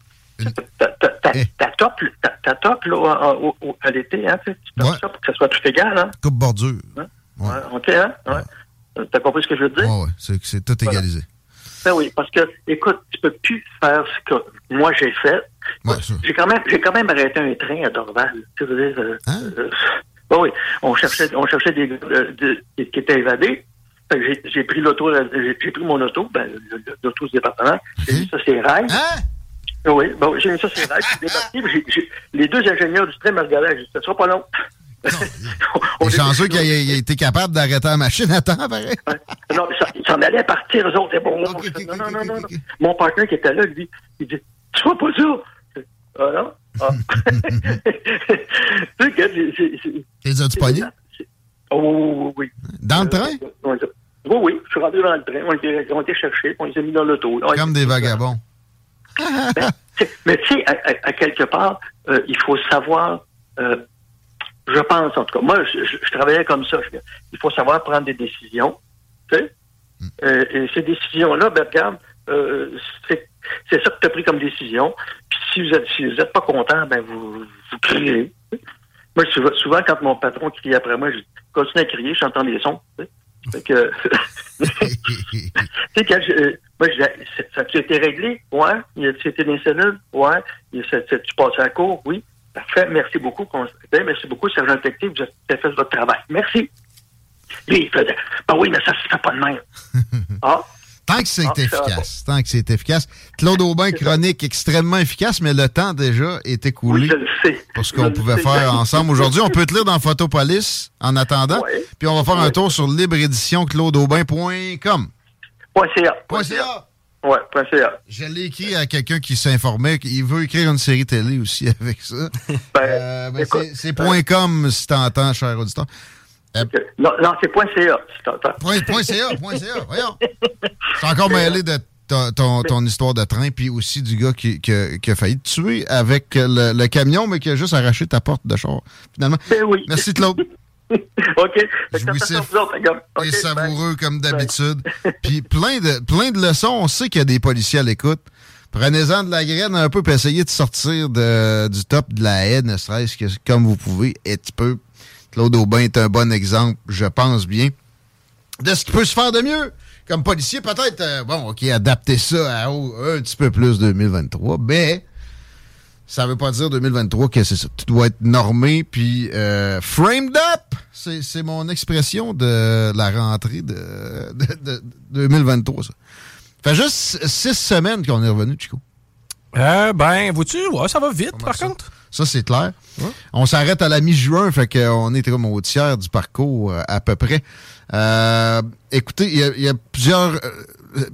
T'as, t'as, hey. t'as top, t'as, t'as top là, au, au, à l'été, hein? Tu tapes ouais. ça pour que ça soit tout égal, hein? Coupe-bordure. Hein? Ouais. Ouais, OK, hein? Ouais. Ouais. T'as compris ce que je veux dire? Oh oui, c'est, c'est tout égalisé. Voilà. Ben oui, parce que, écoute, tu peux plus faire ce que moi j'ai fait. Ouais, j'ai, quand même, j'ai quand même arrêté un train à Dorval. Tu veux dire, euh, hein? euh, ben oui, on cherchait, on cherchait des euh, de, qui étaient évadés. Fait que j'ai, j'ai pris l'auto, j'ai, j'ai pris mon auto, ben, l'auto du département. J'ai mis ça, c'est rail. Hein? Oui, bon, j'ai mis ça, c'est rail. Je suis débarqué. Les deux ingénieurs du train me regardaient. J'ai dit, ça sera pas long. On est chanceux qu'il ait été capable d'arrêter la machine à temps, pareil. Non, mais ça, ils s'en allaient partir, eux autres. Bon, okay, okay, non, non, non, non, non. Mon partenaire qui était là, lui, il dit, tu vois pas ça? Ah non? Ah. Tu sais que les as-tu pognés? Oh, oui. Dans le train? Oui, oui, je suis rendu dans le train. On était cherchés, on les a mis dans l'auto. Comme des vagabonds. Mais tu sais, à quelque part, il faut savoir... Je pense, en tout cas. Moi, je, je, je travaillais comme ça. Je, il faut savoir prendre des décisions. Tu sais? Mm. Euh, et ces décisions-là, ben, regarde, euh, c'est, c'est ça que tu as pris comme décision. Puis si vous êtes, si vous êtes pas content, ben, vous, vous criez. Tu sais? Moi, souvent, souvent, quand mon patron crie après moi, je continue à crier, j'entends des sons. Tu sais? Fait que, tu sais, quand je, euh, moi, je dis, ça a-tu été réglé? Ouais. Il a-tu été dans les cellules? Ouais. Tu passes à la cour? Oui. Parfait, merci beaucoup, merci beaucoup, sergent détective, vous avez fait votre travail. Merci. Lui, il faisait, ben oui, mais ça se fait pas de même. Ah. Tant que c'est ah, efficace, tant que c'est efficace. Claude Aubin, chronique extrêmement efficace, mais le temps déjà est écoulé oui, je le sais. Pour ce qu'on je pouvait faire ensemble aujourd'hui. On peut te lire dans Photopolis en attendant, ouais. Puis on va faire ouais. un tour sur libre édition claude aubin point com. Point .ca. Point .ca. Ouais, .ca. Je l'ai écrit à quelqu'un qui s'informait, il veut écrire une série télé aussi avec ça. Ben, euh, ben écoute, c'est, c'est point .com si t'entends, cher auditeur. Euh, non, non, c'est point .ca si t'entends. Point, point .ca, point .ca, voyons. C'est encore mêlé de ton, ton, ton histoire de train, puis aussi du gars qui, qui, a, qui a failli te tuer avec le, le camion, mais qui a juste arraché ta porte de char, finalement. Ben oui. Merci, Claude. OK. Jouissif et savoureux comme d'habitude. Puis plein de, plein de leçons. On sait qu'il y a des policiers à l'écoute. Prenez-en de la graine un peu puis essayez de sortir de, du top de la haie, ne serait-ce que comme vous pouvez et tu peux. Claude Aubin est un bon exemple, je pense bien, de ce qui peut se faire de mieux. Comme policier, peut-être, euh, bon, OK, adaptez ça à oh, un petit peu plus deux mille vingt-trois, mais... Ça veut pas dire deux mille vingt-trois que c'est ça. Tu dois être normé, puis euh, framed up! C'est, c'est mon expression de la rentrée de, de, de deux mille vingt-trois, ça. Fait juste six semaines qu'on est revenu, Chico. Euh, ben, vois-tu, ouais, ça va vite, Comment par ça? contre. Ça, c'est clair. Ouais. On s'arrête à la mi-juin, fait qu'on est comme au tiers du parcours, à peu près. Euh, écoutez, il y, y a plusieurs...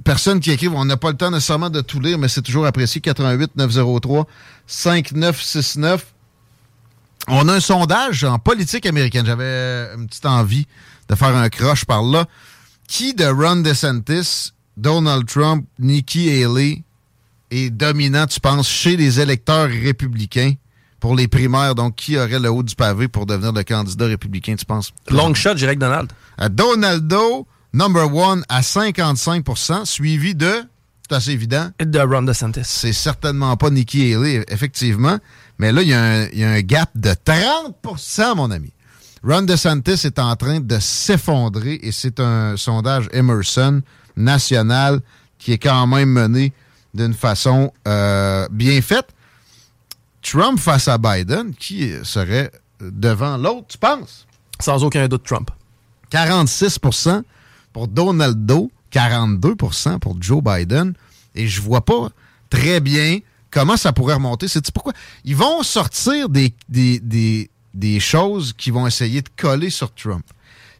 personnes qui écrivent, on n'a pas le temps nécessairement de tout lire, mais c'est toujours apprécié. Quatre-vingt-huit neuf zéro trois cinq neuf six neuf. On a un sondage en politique américaine. J'avais une petite envie de faire un crush par là. Qui de Ron DeSantis, Donald Trump, Nikki Haley est dominant, tu penses, chez les électeurs républicains pour les primaires? Donc, qui aurait le haut du pavé pour devenir le candidat républicain, tu penses? Long shot, j'irais avec Donald. À Donaldo, number one à cinquante-cinq pour cent, suivi de... C'est assez évident. Et de Ron DeSantis. C'est certainement pas Nikki Haley, effectivement. Mais là, il y, y a un gap de trente pour cent, mon ami. Ron DeSantis est en train de s'effondrer et c'est un sondage Emerson national qui est quand même mené d'une façon euh, bien faite. Trump face à Biden, qui serait devant l'autre, tu penses? Sans aucun doute, Trump. quarante-six pour cent pour Donaldo, quarante-deux pour cent pour Joe Biden. Et je vois pas très bien comment ça pourrait remonter. C'est-tu pourquoi? Ils vont sortir des, des, des, des choses qui vont essayer de coller sur Trump.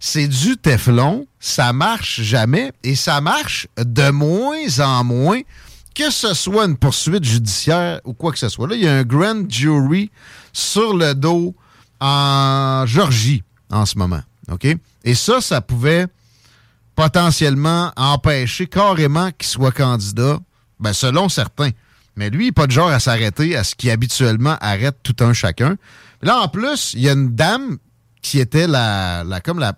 C'est du Teflon, ça marche jamais et ça marche de moins en moins, que ce soit une poursuite judiciaire ou quoi que ce soit. Là, il y a un grand jury sur le dos en Georgie en ce moment. OK? Et ça, ça pouvait potentiellement empêcher carrément qu'il soit candidat, ben selon certains. Mais lui, il n'est pas de genre à s'arrêter à ce qui habituellement arrête tout un chacun. Là, en plus, il y a une dame qui était la, la comme la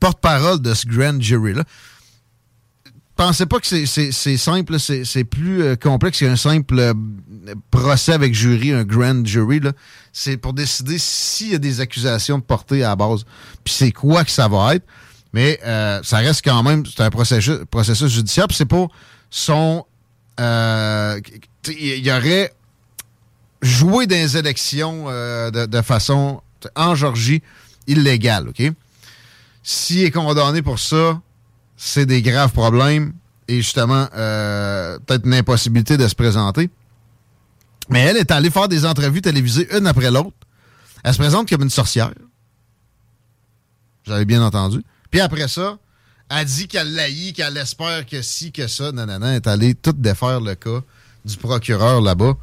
porte-parole de ce grand jury-là. Pensez pas que c'est, c'est, c'est simple, c'est, c'est plus euh, complexe qu'un simple euh, procès avec jury, un grand jury. Là. C'est pour décider s'il y a des accusations de portée à la base, puis c'est quoi que ça va être. Mais euh, ça reste quand même, c'est un processus, processus judiciaire, puis c'est pour son... Euh, il y aurait joué dans les élections euh, de, de façon, en Georgie, illégale, OK? S'il est condamné pour ça, c'est des graves problèmes et justement, euh, peut-être une impossibilité de se présenter. Mais elle est allée faire des entrevues télévisées une après l'autre. Elle se présente comme une sorcière. Vous avez bien entendu. Puis après ça, elle dit qu'elle l'haït, qu'elle espère que si, que ça, nanana, est allée tout défaire le cas du procureur là-bas,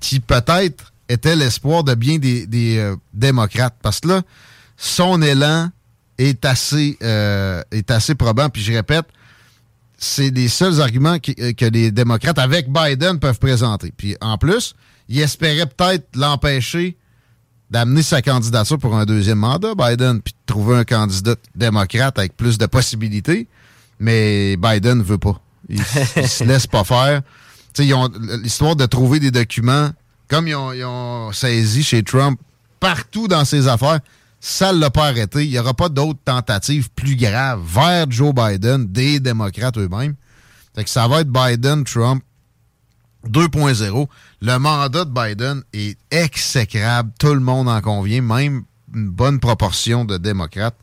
qui peut-être était l'espoir de bien des, des euh, démocrates. Parce que là, son élan est assez, euh, est assez probant. Puis je répète, c'est les seuls arguments qui, euh, que les démocrates avec Biden peuvent présenter. Puis en plus, ils espéraient peut-être l'empêcher d'amener sa candidature pour un deuxième mandat, Biden, puis de trouver un candidat démocrate avec plus de possibilités. Mais Biden ne veut pas. Il ne se laisse pas faire. T'sais, ils ont l'histoire de trouver des documents, comme ils ont, ils ont saisi chez Trump, partout dans ses affaires, ça ne l'a pas arrêté. Il n'y aura pas d'autres tentatives plus graves vers Joe Biden, des démocrates eux-mêmes. Fait que ça va être Biden-Trump deux point zéro. Le mandat de Biden est exécrable. Tout le monde en convient, même une bonne proportion de démocrates.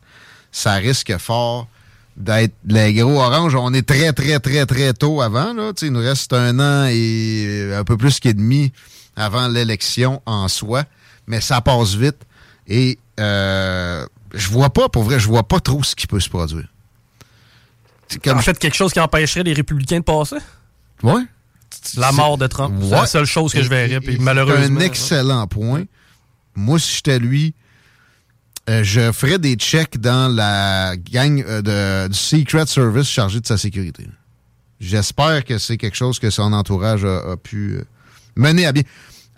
Ça risque fort d'être les gros oranges. On est très, très, très, très tôt avant. Là. Il nous reste un an et un peu plus qu'un demi avant l'élection en soi. Mais ça passe vite. Et euh, je vois pas, pour vrai, je vois pas trop ce qui peut se produire. Comme en fait, quelque chose qui empêcherait les républicains de passer? Oui. La mort de Trump. Ouais. C'est la seule chose que je verrais. Puis malheureusement, un excellent ouais. point. Moi, si j'étais lui, euh, je ferais des checks dans la gang euh, de, du Secret Service chargé de sa sécurité. J'espère que c'est quelque chose que son entourage a, a pu euh, mener à bien.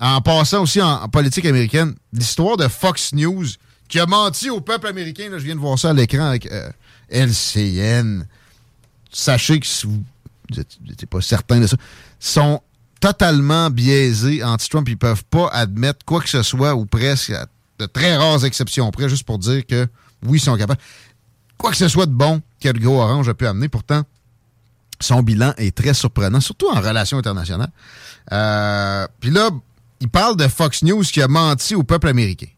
En passant aussi en, en politique américaine, l'histoire de Fox News qui a menti au peuple américain. Là, je viens de voir ça à l'écran avec euh, L C N. Sachez que si vous n'étiez pas certain de ça, sont totalement biaisés anti-Trump. Ils ne peuvent pas admettre quoi que ce soit ou presque, à de très rares exceptions près, juste pour dire que oui, ils sont capables. Quoi que ce soit de bon que le gros orange a pu amener, pourtant, son bilan est très surprenant, surtout en relations internationales. Euh, Puis là, il parle de Fox News qui a menti au peuple américain.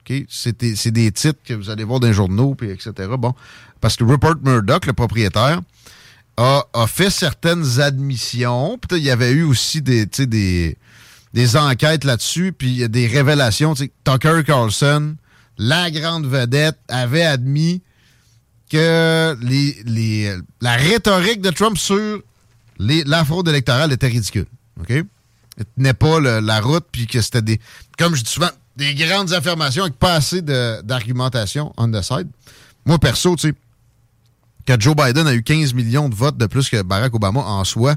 Okay? C'est, des, c'est des titres que vous allez voir dans les journaux, puis et cetera. Bon, parce que Rupert Murdoch, le propriétaire, a, a fait certaines admissions. Puis il y avait eu aussi des, des, des enquêtes là-dessus, puis il y a des révélations. Tucker Carlson, la grande vedette, avait admis que les, les, la rhétorique de Trump sur les, la fraude électorale était ridicule. OK? Il tenait pas le, la route, puis que c'était des, comme je dis souvent, des grandes affirmations avec pas assez de, d'argumentation on the side. Moi, perso, tu sais, que Joe Biden a eu quinze millions de votes de plus que Barack Obama en soi,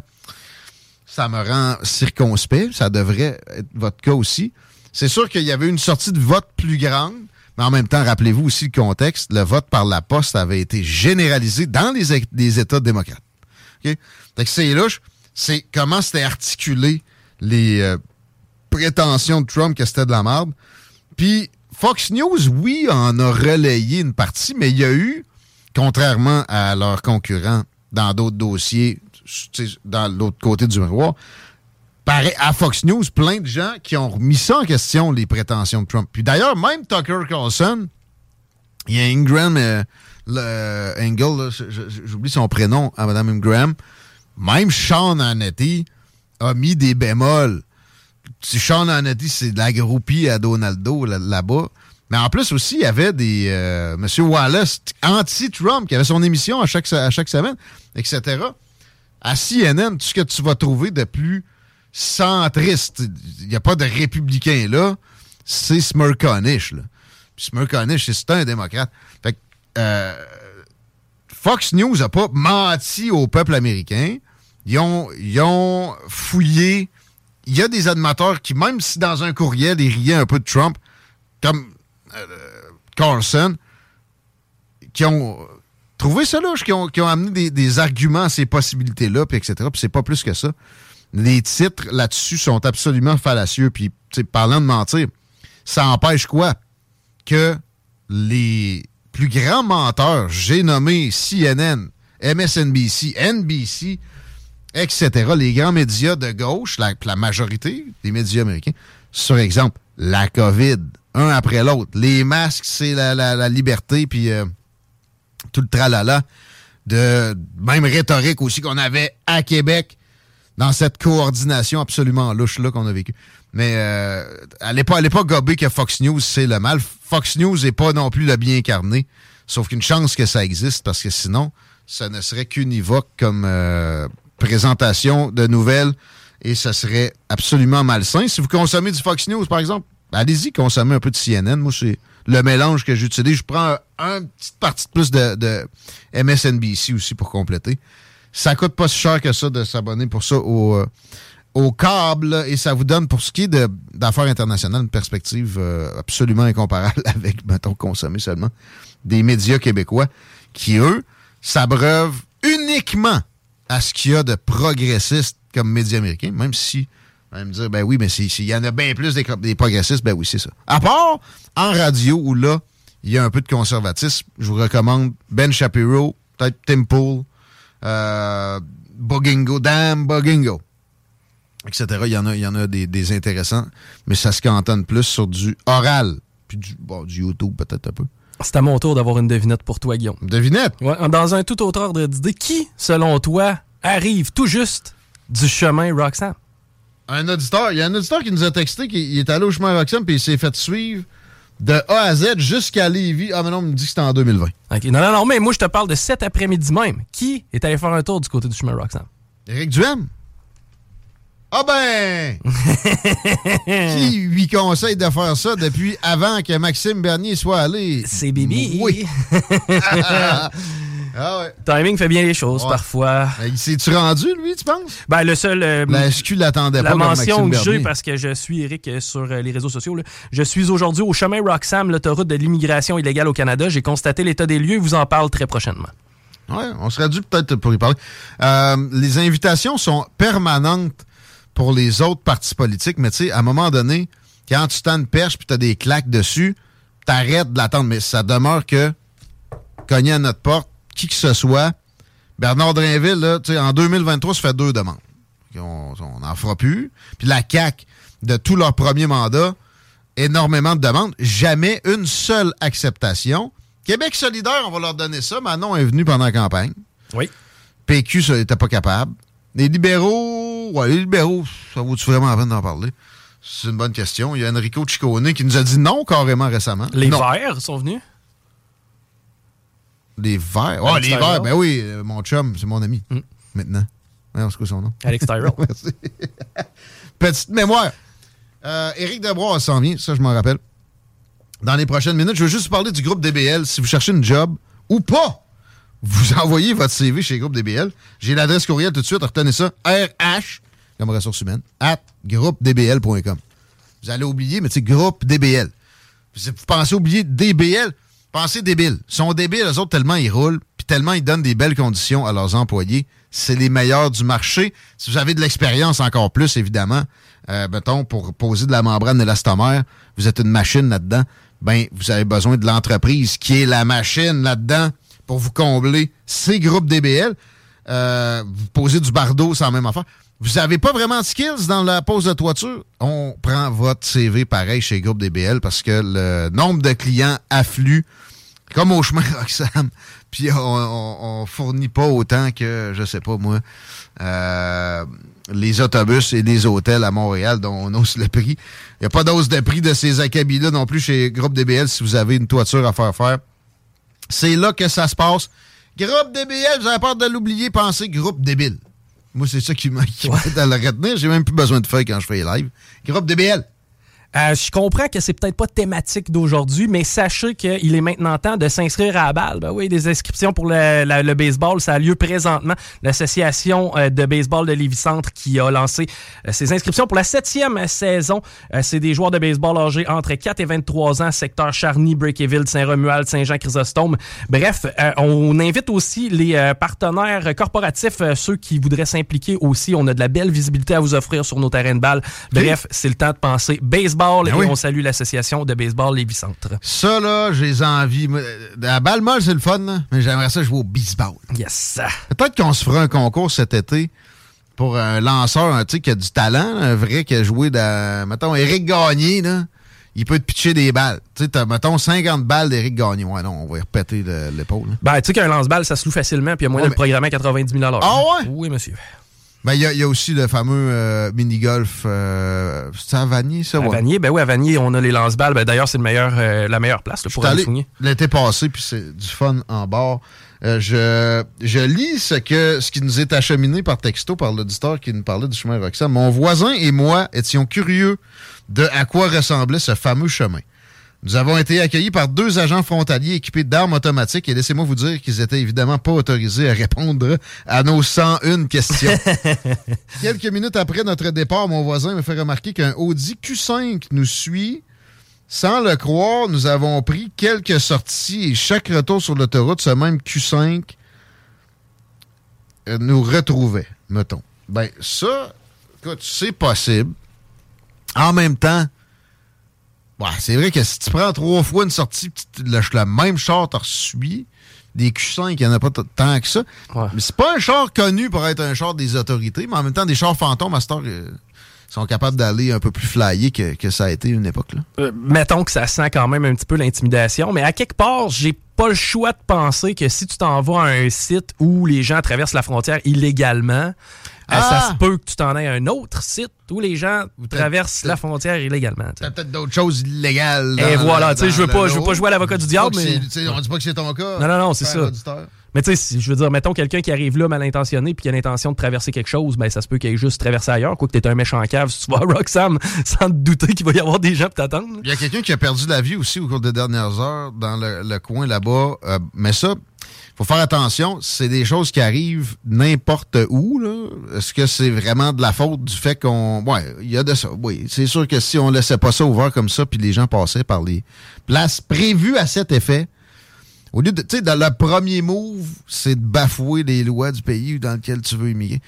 ça me rend circonspect. Ça devrait être votre cas aussi. C'est sûr qu'il y avait une sortie de vote plus grande, mais en même temps, rappelez-vous aussi le contexte, le vote par la poste avait été généralisé dans les, les États démocrates. Okay? Fait que c'est louche. C'est comment c'était articulé les euh, prétentions de Trump que c'était de la merde. Puis Fox News, oui, en a relayé une partie, mais il y a eu, contrairement à leurs concurrents dans d'autres dossiers, dans l'autre côté du miroir, pareil, à Fox News, plein de gens qui ont remis ça en question, les prétentions de Trump. Puis d'ailleurs, même Tucker Carlson, il y a Ingram, euh, le, Engel, là, j'oublie son prénom, à Mme Ingram, même Sean Hannity a mis des bémols. Si Sean Hannity, c'est de la groupie à Donaldo là, là-bas. Mais en plus aussi, il y avait des euh, M. Wallace anti-Trump qui avait son émission à chaque, à chaque semaine, et cetera. À C N N, tout ce que tu vas trouver de plus centriste, il n'y a pas de républicain là, c'est Smirconish. Smirconish, c'est un démocrate. Fait que, euh, Fox News n'a pas menti au peuple américain. Ils ont, ils ont fouillé. Il y a des animateurs qui, même si dans un courriel, ils riaient un peu de Trump, comme euh, Carlson, qui ont trouvé ça louche, qui ont, qui ont amené des, des arguments à ces possibilités-là, puis et cetera. Puis c'est pas plus que ça. Les titres là-dessus sont absolument fallacieux. Puis, parlant de mentir, ça empêche quoi? Que les plus grands menteurs, j'ai nommé C N N, M S N B C, N B C, et cetera, les grands médias de gauche, la, la majorité des médias américains, sur exemple, la COVID, un après l'autre, les masques, c'est la, la, la liberté, puis euh, tout le tralala, de même rhétorique aussi qu'on avait à Québec, dans cette coordination absolument louche-là qu'on a vécue. Mais euh, allez pas, allez pas gober que Fox News, c'est le mal. Fox News n'est pas non plus le bien incarné, sauf qu'une chance que ça existe, parce que sinon, ça ne serait qu'univoque comme euh, présentation de nouvelles, et ça serait absolument malsain. Si vous consommez du Fox News, par exemple, allez-y, consommez un peu de C N N. Moi, c'est le mélange que j'utilise. Je prends un, une petite partie de plus de, de M S N B C aussi pour compléter. Ça coûte pas si cher que ça de s'abonner pour ça au, euh, au câble là, et ça vous donne, pour ce qui est de, d'affaires internationales, une perspective euh, absolument incomparable avec, mettons, consommer seulement des médias québécois qui, eux, s'abreuvent uniquement à ce qu'il y a de progressistes comme médias américains, même si, vous allez me dire, ben oui, mais s'il y en a bien plus des, des progressistes, ben oui, c'est ça. À part en radio où là, il y a un peu de conservatisme, je vous recommande Ben Shapiro, peut-être Tim Pool, Euh, Bogingo, damn Bogingo, et cetera. Il y en a, il y en a des, des intéressants, mais ça se cantonne plus sur du oral, puis du, bon, du YouTube peut-être un peu. C'est à mon tour d'avoir une devinette pour toi, Guillaume. Devinette? Ouais, dans un tout autre ordre d'idée, qui, selon toi, arrive tout juste du chemin Roxham? Un auditeur. Il y a un auditeur qui nous a texté qu'il est allé au chemin Roxham puis il s'est fait suivre de A à Z jusqu'à Lévis. Ah, mais non, on me dit que c'était en deux mille vingt. OK. Non, non, non, mais moi, je te parle de cet après-midi même. Qui est allé faire un tour du côté du chemin Roxham? Éric Duhem. Ah ben! Qui lui conseille de faire ça depuis avant que Maxime Bernier soit allé? C'est Bibi. Oui. ah, ah ouais. Timing fait bien les choses, ouais. Parfois. Ben, il s'est-tu rendu, lui, tu penses? Ben, le seul... Euh, la S Q l'attendait la pas. La mention que j'ai, parce que je suis, Eric, sur les réseaux sociaux, là. Je suis aujourd'hui au chemin Roxham, l'autoroute de l'immigration illégale au Canada. J'ai constaté l'état des lieux et vous en parle très prochainement. Oui, on serait dû peut-être pour y parler. Euh, les invitations sont permanentes pour les autres partis politiques, mais tu sais, à un moment donné, quand tu tends une perche puis tu as des claques dessus, t'arrêtes de l'attendre, mais ça demeure que cogner à notre porte, qui que ce soit, Bernard Drainville, là, tu sais, en deux mille vingt-trois, ça fait deux demandes. On n'en fera plus. Puis la C A Q, de tout leur premier mandat, énormément de demandes, jamais une seule acceptation. Québec solidaire, on va leur donner ça. Manon est venu pendant la campagne. Oui. P Q, ça n'était pas capable. Les libéraux, ouais, les libéraux, ça vaut-tu vraiment la peine d'en parler? C'est une bonne question. Il y a Enrico Ciccone qui nous a dit non carrément récemment. Les non. Verts sont venus? Les verts? Oh, les verts, ben oui, mon chum, c'est mon ami, mm. maintenant. Non, c'est quoi son nom? Alex Tyrell. Merci. Petite mémoire. Euh, Éric Desbrois s'en vient, ça je m'en rappelle. Dans les prochaines minutes, je veux juste parler du groupe D B L. Si vous cherchez une job ou pas, vous envoyez votre C V chez Groupe D B L. J'ai l'adresse courriel tout de suite, retenez ça, R H, comme ressources humaines, at groupe d b l point com. Vous allez oublier, mais tu sais, groupe D B L. Vous pensez oublier D B L, pensez débile. Ils sont débiles, eux autres, tellement ils roulent, puis tellement ils donnent des belles conditions à leurs employés. C'est les meilleurs du marché. Si vous avez de l'expérience encore plus, évidemment, euh, mettons, pour poser de la membrane élastomère, vous êtes une machine là-dedans, ben vous avez besoin de l'entreprise qui est la machine là-dedans pour vous combler ces groupes D B L. Euh, vous posez du bardeau sans même affaire. Vous n'avez pas vraiment de skills dans la pose de toiture? On prend votre C V pareil chez Groupe D B L parce que le nombre de clients afflue comme au chemin Roxham. Puis on, on, on fournit pas autant que, je sais pas moi, euh, les autobus et les hôtels à Montréal dont on hausse le prix. Il n'y a pas d'hausse de prix de ces acabits-là non plus chez Groupe D B L si vous avez une toiture à faire faire. C'est là que ça se passe. Groupe D B L, vous avez peur de l'oublier, pensez Groupe débile. Moi, c'est ça qui m'a aidé à le retenir. J'ai même plus besoin de feuilles quand je fais les lives. Groupe D B L. Euh, je comprends que c'est peut-être pas thématique d'aujourd'hui, mais sachez qu'il est maintenant temps de s'inscrire à la balle. Ben oui, des inscriptions pour le, la, le baseball, ça a lieu présentement. L'association euh, de baseball de Lévis-Centre qui a lancé euh, ses inscriptions pour la septième saison. Euh, c'est des joueurs de baseball âgés entre quatre et vingt-trois ans, secteur Charny, Breakeville, Saint-Romuald, Saint-Jean-Chrysostome. Bref, euh, on invite aussi les euh, partenaires corporatifs, euh, ceux qui voudraient s'impliquer aussi. On a de la belle visibilité à vous offrir sur nos terrains de balle. Bref, oui. C'est le temps de penser baseball. Ben et oui. On salue l'association de baseball Lévis-Centre. Ça, là, j'ai envie. La balle molle, c'est le fun, là, mais j'aimerais ça jouer au baseball. Yes. Peut-être qu'on se fera un concours cet été pour un lanceur un, qui a du talent, un vrai qui a joué dans. Mettons, Éric Gagné, là, il peut te pitcher des balles. Tu sais, mettons, cinquante balles d'Éric Gagné. Ouais, non, on va y repéter de, de l'épaule. Là. Ben, tu sais qu'un lance-balle, ça se loue facilement, puis il y a moyen ouais, de mais... le programmer à quatre-vingt-dix mille dollars. Ah ouais? Hein? Oui, monsieur. Ben, il y, y a aussi le fameux euh, mini-golf. Euh, c'est à Vanier, ça? Ouais. À Vanier, ben oui, à Vanier, on a les lance-balles. Ben, d'ailleurs, c'est le meilleur, euh, la meilleure place là, pour aller soigner. L'été passé, puis c'est du fun en bord. Euh, je, je lis ce, que, ce qui nous est acheminé par texto, par l'auditeur qui nous parlait du chemin Roxham. Mon voisin et moi étions curieux de à quoi ressemblait ce fameux chemin. Nous avons été accueillis par deux agents frontaliers équipés d'armes automatiques et laissez-moi vous dire qu'ils étaient évidemment pas autorisés à répondre à nos cent une questions. Quelques minutes après notre départ, mon voisin me fait remarquer qu'un Audi Q cinq nous suit. Sans le croire, nous avons pris quelques sorties et chaque retour sur l'autoroute, ce même Q cinq nous retrouvait, mettons. Ben ça, écoute, c'est possible. En même temps, ouais, c'est vrai que si tu prends trois fois une sortie, le, le même char t'as reçu, des Q cinq, il n'y en a pas t- tant que ça. Ouais. Mais c'est pas un char connu pour être un char des autorités, mais en même temps, des chars fantômes à cette heure, euh, sont capables d'aller un peu plus flyés que, que ça a été une époque. Là. Euh, mettons que ça sent quand même un petit peu l'intimidation, mais à quelque part, j'ai pas le choix de penser que si tu t'en vas à un site où les gens traversent la frontière illégalement... Ah. Ça se peut que tu t'en aies un autre site où les gens traversent la frontière illégalement. T'as peut-être d'autres choses illégales. Et voilà, tu sais, je veux pas, je veux pas jouer à l'avocat du diable, mais on dit pas que c'est ton cas. Non, non, non, c'est ça. Auditeur. Mais tu sais, je veux dire, mettons quelqu'un qui arrive là mal intentionné puis qui a l'intention de traverser quelque chose, ben ça se peut qu'il aille juste traverser ailleurs, quoi que t'es un méchant cave si tu vas à Roxham sans te douter qu'il va y avoir des gens pour t'attendre. Il y a quelqu'un qui a perdu la vie aussi au cours des dernières heures dans le, le coin là-bas, euh, mais ça. Faut faire attention, c'est des choses qui arrivent n'importe où, là. Est-ce que c'est vraiment de la faute du fait qu'on... Ouais, il y a de ça, oui. C'est sûr que si on laissait pas ça ouvert comme ça, puis les gens passaient par les places prévues à cet effet, au lieu de... Tu sais, dans le premier move, c'est de bafouer les lois du pays dans lequel tu veux immigrer.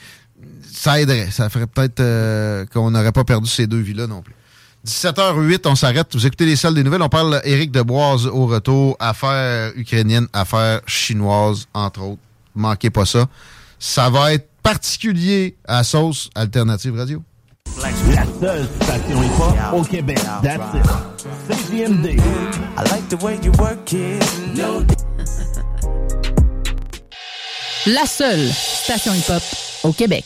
Ça aiderait, ça ferait peut-être euh, qu'on n'aurait pas perdu ces deux vies-là non plus. dix-sept heures huit, on s'arrête. Vous écoutez les salles des nouvelles. On parle Éric Desboise au retour. Affaires ukrainiennes, affaires chinoises, entre autres. Manquez pas ça. Ça va être particulier à Sauce Alternative Radio. La seule station hip-hop au Québec. That's it. C'est G M D. I like the way you work it. No. La seule station hip-hop au Québec.